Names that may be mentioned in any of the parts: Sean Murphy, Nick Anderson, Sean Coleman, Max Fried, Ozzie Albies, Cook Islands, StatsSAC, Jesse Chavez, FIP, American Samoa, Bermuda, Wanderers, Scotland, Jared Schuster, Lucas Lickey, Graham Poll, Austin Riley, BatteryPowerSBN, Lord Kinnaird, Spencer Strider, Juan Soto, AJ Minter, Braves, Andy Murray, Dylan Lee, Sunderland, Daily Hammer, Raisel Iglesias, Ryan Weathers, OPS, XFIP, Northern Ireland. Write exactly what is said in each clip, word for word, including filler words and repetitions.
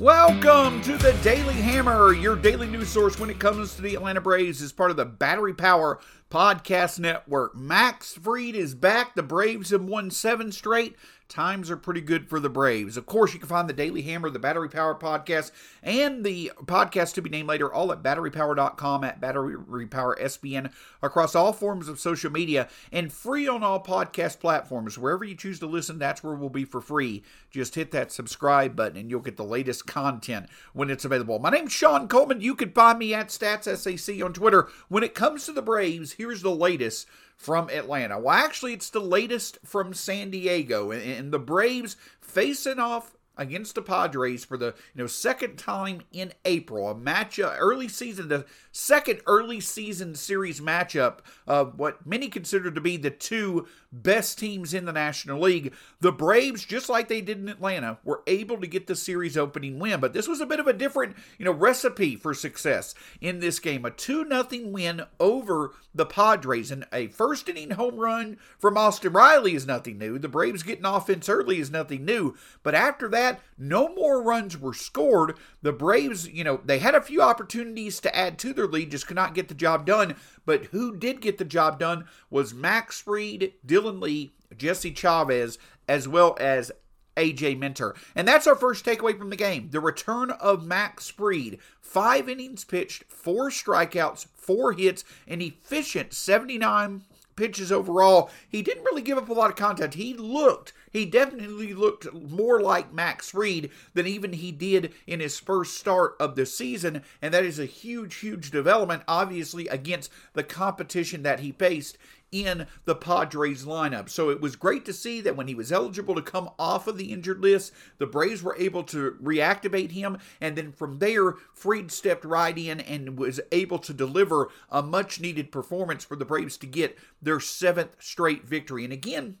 Welcome to the Daily Hammer, your daily news source when it comes to the Atlanta Braves, as part of the Battery Power Podcast Network. Max Fried is back. The Braves have won seven straight. Times are pretty good for the Braves. Of course, you can find the Daily Hammer, the Battery Power Podcast, and the podcast to be named later, all at battery power dot com, at battery power S B N, across all forms of social media, and free on all podcast platforms. Wherever you choose to listen, that's where we'll be for free. Just hit that subscribe button, and you'll get the latest content when it's available. My name's Sean Coleman. You can find me at Stats S A C on Twitter. When it comes to the Braves, here's the latest from Atlanta. Well, actually, it's the latest from San Diego, and, and the Braves facing off against the Padres for the you know second time in April, a matchup early season, the second early season series matchup of what many consider to be the two best teams in the National League. The Braves, just like they did in Atlanta, were able to get the series opening win, but this was a bit of a different you know recipe for success in this game. A two nothing win over the Padres, and a first inning home run from Austin Riley is nothing new. The Braves getting offense early is nothing new, but after that, no more runs were scored. The Braves, you know, they had a few opportunities to add to their lead, just could not get the job done. But who did get the job done was Max Fried, Dylan Lee, Jesse Chavez, as well as A J Minter. And that's our first takeaway from the game. The return of Max Fried. Five innings pitched, four strikeouts, four hits, an efficient seventy-nine pitches overall. He didn't really give up a lot of contact. He looked, he definitely looked more like Max Fried than even he did in his first start of the season, and that is a huge, huge development, obviously, against the competition that he faced in the Padres lineup. So it was great to see that when he was eligible to come off of the injured list, the Braves were able to reactivate him, and then from there, Fried stepped right in and was able to deliver a much-needed performance for the Braves to get their seventh straight victory. And again,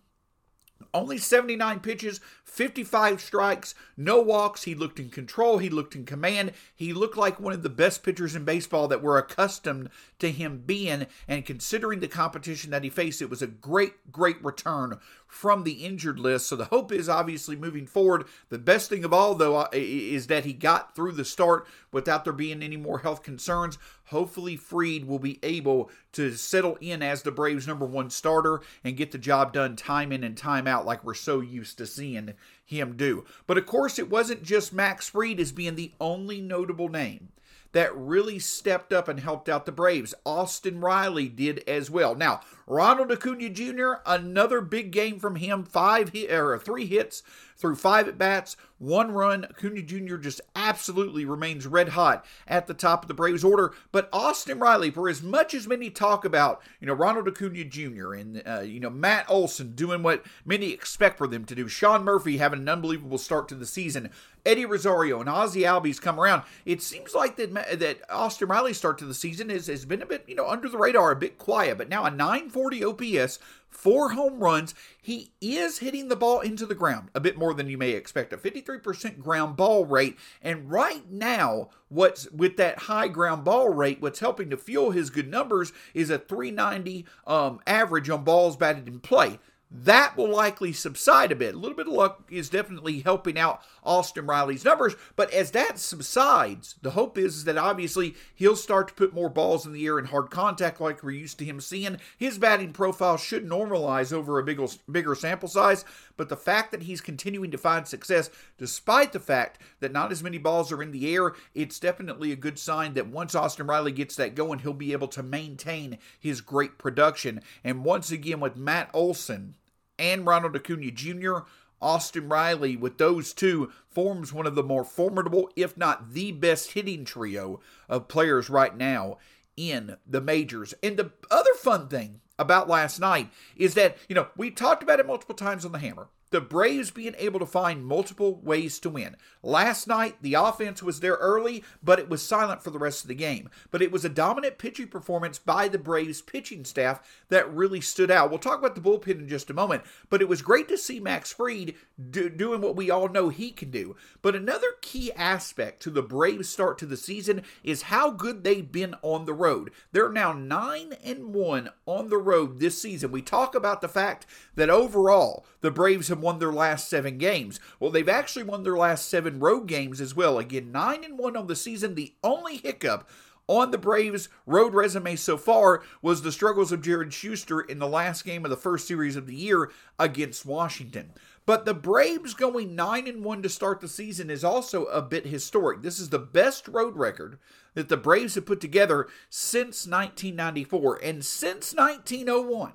only seventy-nine pitches, fifty-five strikes, no walks. He looked in control. He looked in command. He looked like one of the best pitchers in baseball that we're accustomed to him being. And considering the competition that he faced, it was a great, great return from the injured list. So the hope is obviously moving forward. The best thing of all, though, is that he got through the start without there being any more health concerns. Hopefully, Fried will be able to settle in as the Braves' number one starter and get the job done time in and time out like we're so used to seeing him do. But, of course, it wasn't just Max Fried as being the only notable name that really stepped up and helped out the Braves. Austin Riley did as well. Now, Ronald Acuña Junior, another big game from him. Five hit, or three hits through five at-bats, one run. Acuña Junior just absolutely remains red hot at the top of the Braves order. But Austin Riley, for as much as many talk about, you know, Ronald Acuña Junior and, uh, you know, Matt Olson doing what many expect for them to do, Sean Murphy having an unbelievable start to the season, Eddie Rosario and Ozzie Albies come around, it seems like that that Austin Riley's start to the season is, has been a bit, you know, under the radar, a bit quiet, but now a nine forty O P S, four home runs. He is hitting the ball into the ground a bit more than you may expect, a fifty-three percent ground ball rate. And right now, what's with that high ground ball rate, what's helping to fuel his good numbers is a three ninety um, average on balls batted in play. That will likely subside a bit. A little bit of luck is definitely helping out Austin Riley's numbers, but as that subsides, the hope is that obviously he'll start to put more balls in the air and hard contact like we're used to him seeing. His batting profile should normalize over a big, bigger sample size, but the fact that he's continuing to find success, despite the fact that not as many balls are in the air, it's definitely a good sign that once Austin Riley gets that going, he'll be able to maintain his great production. And once again, with Matt Olson and Ronald Acuña Junior Austin Riley with those two forms one of the more formidable, if not the best hitting trio of players right now in the majors. And the other fun thing about last night is that, you know, we talked about it multiple times on the Hammer. The Braves being able to find multiple ways to win. Last night, the offense was there early, but it was silent for the rest of the game. But it was a dominant pitching performance by the Braves pitching staff that really stood out. We'll talk about the bullpen in just a moment, but it was great to see Max Fried do, doing what we all know he can do. But another key aspect to the Braves' start to the season is how good they've been on the road. They're now nine and one on the road this season. We talk about the fact that overall, the Braves have won their last seven games. Well, they've actually won their last seven road games as well. Again, nine and one on the season. The only hiccup on the Braves' road resume so far was the struggles of Jared Schuster in the last game of the first series of the year against Washington. But the Braves going nine and one to start the season is also a bit historic. This is the best road record that the Braves have put together since nineteen ninety-four. And since nineteen oh one,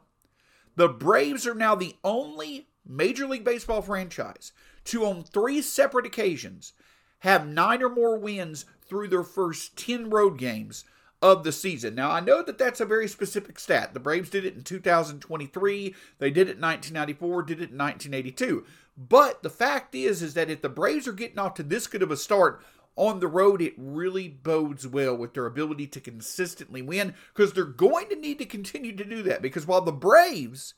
the Braves are now the only Major League Baseball franchise to, on three separate occasions, have nine or more wins through their first ten road games of the season. Now, I know that that's a very specific stat. The Braves did it in two thousand twenty-three, they did it in nineteen ninety-four, did it in nineteen eighty-two. But the fact is, is that if the Braves are getting off to this good of a start on the road, it really bodes well with their ability to consistently win, because they're going to need to continue to do that, because while the Braves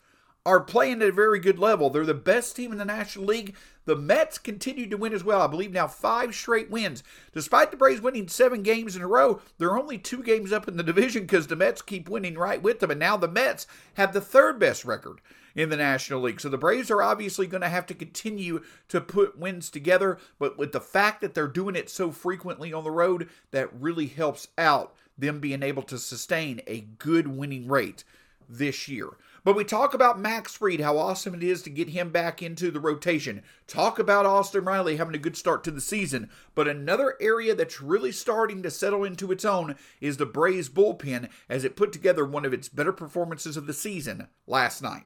are playing at a very good level, they're the best team in the National League. The Mets continue to win as well. I believe now five straight wins. Despite the Braves winning seven games in a row, they're only two games up in the division because the Mets keep winning right with them. And now the Mets have the third best record in the National League. So the Braves are obviously going to have to continue to put wins together. But with the fact that they're doing it so frequently on the road, that really helps out them being able to sustain a good winning rate this year. But we talk about Max Fried, how awesome it is to get him back into the rotation. Talk about Austin Riley having a good start to the season. But another area that's really starting to settle into its own is the Braves bullpen, as it put together one of its better performances of the season last night.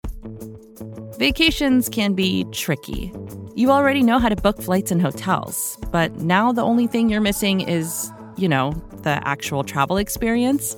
Vacations can be tricky. You already know how to book flights and hotels, but now the only thing you're missing is, you know, the actual travel experience.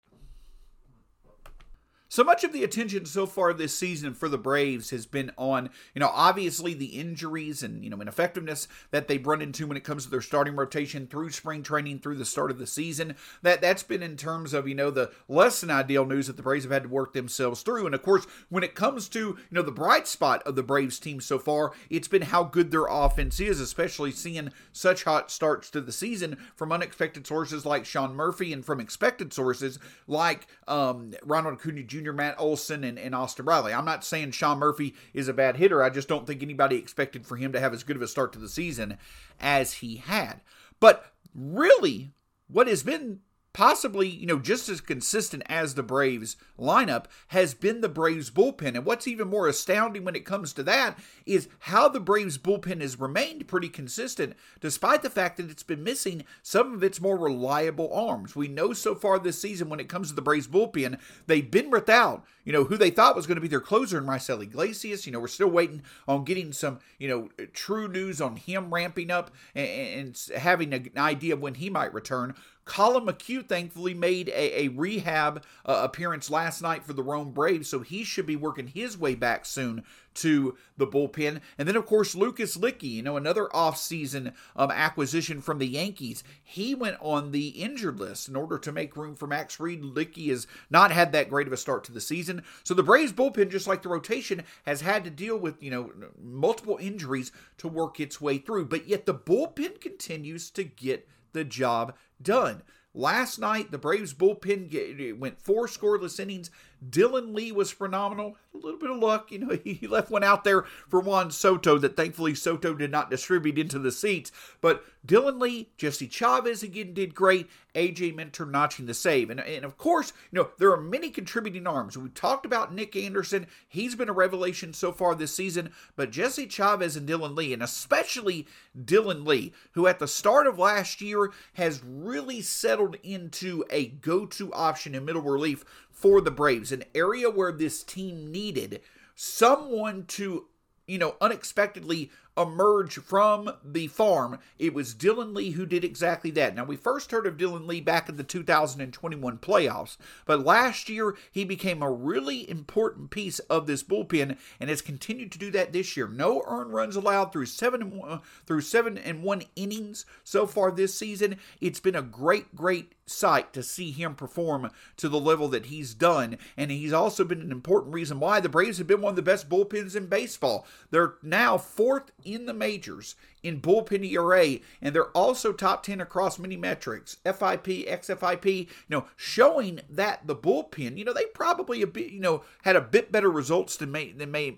So much of the attention so far this season for the Braves has been on, you know, obviously the injuries and, you know, ineffectiveness that they've run into when it comes to their starting rotation through spring training, through the start of the season. That, that's been in terms of, you know, the less than ideal news that the Braves have had to work themselves through. And of course, when it comes to, you know, the bright spot of the Braves team so far, it's been how good their offense is, especially seeing such hot starts to the season from unexpected sources like Sean Murphy and from expected sources like um, Ronald Acuña Junior, Matt Olson, and, and Austin Riley. I'm not saying Sean Murphy is a bad hitter. I just don't think anybody expected for him to have as good of a start to the season as he had. But really, what has been possibly, you know, just as consistent as the Braves lineup has been the Braves bullpen. And what's even more astounding when it comes to that is how the Braves bullpen has remained pretty consistent, despite the fact that it's been missing some of its more reliable arms. We know so far this season when it comes to the Braves bullpen, they've been without, you know, who they thought was going to be their closer in Raisel Iglesias. You know, we're still waiting on getting some, you know, true news on him ramping up and, and having an idea when he might return. Colin McHugh, thankfully, made a, a rehab uh, appearance last night for the Rome Braves, so he should be working his way back soon to the bullpen. And then, of course, Lucas Lickey, you know, another offseason um, acquisition from the Yankees. He went on the injured list in order to make room for Max Fried. Lickey has not had that great of a start to the season. So the Braves bullpen, just like the rotation, has had to deal with, you know, multiple injuries to work its way through. But yet the bullpen continues to get the job done. Last night, the Braves bullpen went four scoreless innings. Dylan Lee was phenomenal. A little bit of luck. You know, he left one out there for Juan Soto that thankfully Soto did not distribute into the seats. But Dylan Lee, Jesse Chavez again did great. A J Minter notching the save. And, and of course, you know, there are many contributing arms. We talked about Nick Anderson. He's been a revelation so far this season. But Jesse Chavez and Dylan Lee, and especially Dylan Lee, who at the start of last year has really settled into a go-to option in middle relief for the Braves, an area where this team needed someone to, you know, unexpectedly emerge from the farm. It was Dylan Lee who did exactly that. Now, we first heard of Dylan Lee back in the two thousand twenty-one playoffs, but last year he became a really important piece of this bullpen and has continued to do that this year. No earned runs allowed through seven and one, through seven and one innings so far this season. It's been a great, great sight to see him perform to the level that he's done, and he's also been an important reason why the Braves have been one of the best bullpens in baseball. They're now fourth in the majors in bullpen E R A, and they're also top ten across many metrics, F I P, X F I P, you know, showing that the bullpen, you know, they probably a bit, you know, had a bit better results than may than may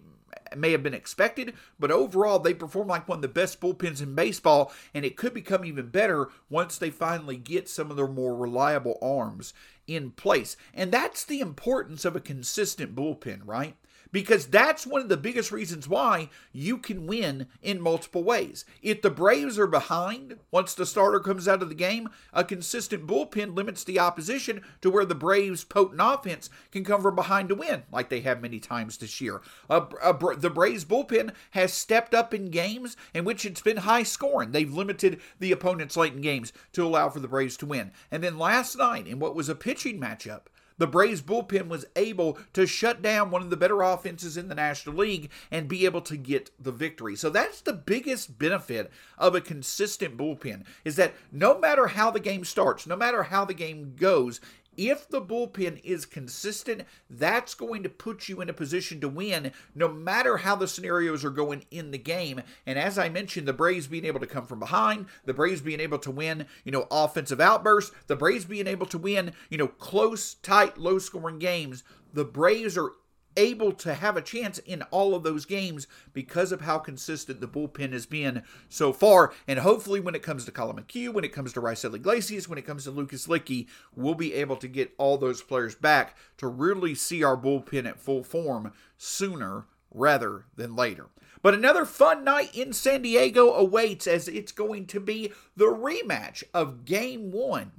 may have been expected, but overall they perform like one of the best bullpens in baseball, and it could become even better once they finally get some of their more reliable arms in place. And that's the importance of a consistent bullpen, right? Because that's one of the biggest reasons why you can win in multiple ways. If the Braves are behind, once the starter comes out of the game, a consistent bullpen limits the opposition to where the Braves' potent offense can come from behind to win, like they have many times this year. Uh, uh, the Braves' bullpen has stepped up in games in which it's been high scoring. They've limited the opponents late in games to allow for the Braves to win. And then last night, in what was a pitching matchup, the Braves bullpen was able to shut down one of the better offenses in the National League and be able to get the victory. So that's the biggest benefit of a consistent bullpen, is that no matter how the game starts, no matter how the game goes, if the bullpen is consistent, that's going to put you in a position to win no matter how the scenarios are going in the game. And as I mentioned, the Braves being able to come from behind, the Braves being able to win, you know, offensive outbursts, the Braves being able to win, you know, close, tight, low-scoring games, the Braves are able to have a chance in all of those games because of how consistent the bullpen has been so far. And hopefully when it comes to Colin McHugh, when it comes to Raisel Iglesias, when it comes to Lucas Lickey, we'll be able to get all those players back to really see our bullpen at full form sooner rather than later. But another fun night in San Diego awaits, as it's going to be the rematch of Game one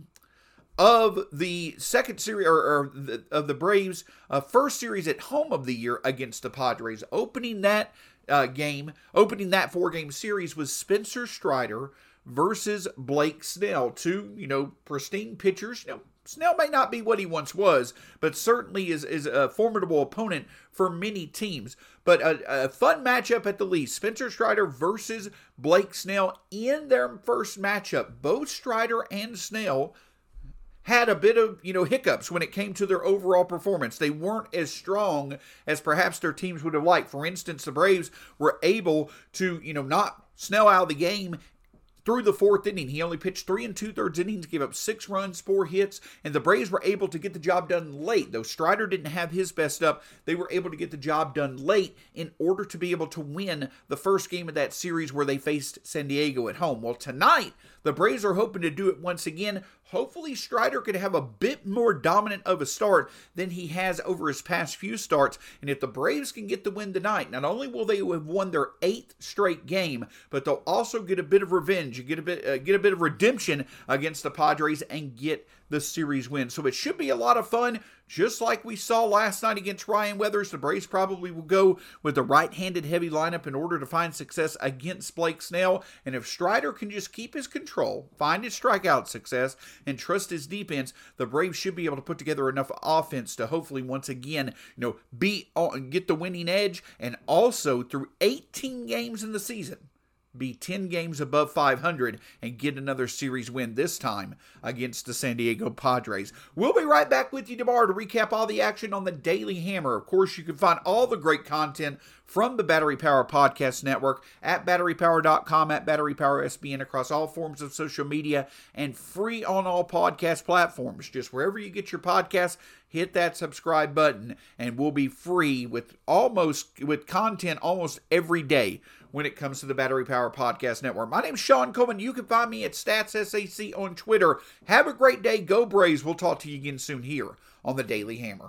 of the second series, or, or the, of the Braves' uh, first series at home of the year against the Padres. Opening that uh, game, opening that four-game series was Spencer Strider versus Blake Snell, two, you know, pristine pitchers. You know, Snell may not be what he once was, but certainly is, is a formidable opponent for many teams. But a, a fun matchup at the least. Spencer Strider versus Blake Snell in their first matchup. Both Strider and Snell had a bit of, you know, hiccups when it came to their overall performance. They weren't as strong as perhaps their teams would have liked. For instance, the Braves were able to, you know, knock Snell out of the game through the fourth inning. He only pitched three and two-thirds innings, gave up six runs, four hits, and the Braves were able to get the job done late. Though Strider didn't have his best up, they were able to get the job done late in order to be able to win the first game of that series where they faced San Diego at home. Well, tonight, the Braves are hoping to do it once again. Hopefully, Strider could have a bit more dominant of a start than he has over his past few starts. And if the Braves can get the win tonight, not only will they have won their eighth straight game, but they'll also get a bit of revenge, get a bit, uh, get a bit of redemption against the Padres and get the series win. So it should be a lot of fun. Just like we saw last night against Ryan Weathers, the Braves probably will go with the right-handed heavy lineup in order to find success against Blake Snell. And if Strider can just keep his control, find his strikeout success, and trust his defense, the Braves should be able to put together enough offense to hopefully once again, you know, be on, get the winning edge, and also through eighteen games in the season, be ten games above five hundred and get another series win, this time against the San Diego Padres. We'll be right back with you tomorrow to recap all the action on the Daily Hammer. Of course, you can find all the great content from the Battery Power Podcast Network at battery power dot com, at battery power S B N, across all forms of social media, and free on all podcast platforms. Just wherever you get your podcasts, hit that subscribe button, and we'll be free with almost with content almost every day when it comes to the Battery Power Podcast Network. My name's Sean Coleman. You can find me at Stats S A C on Twitter. Have a great day. Go Braves. We'll talk to you again soon here on the Daily Hammer.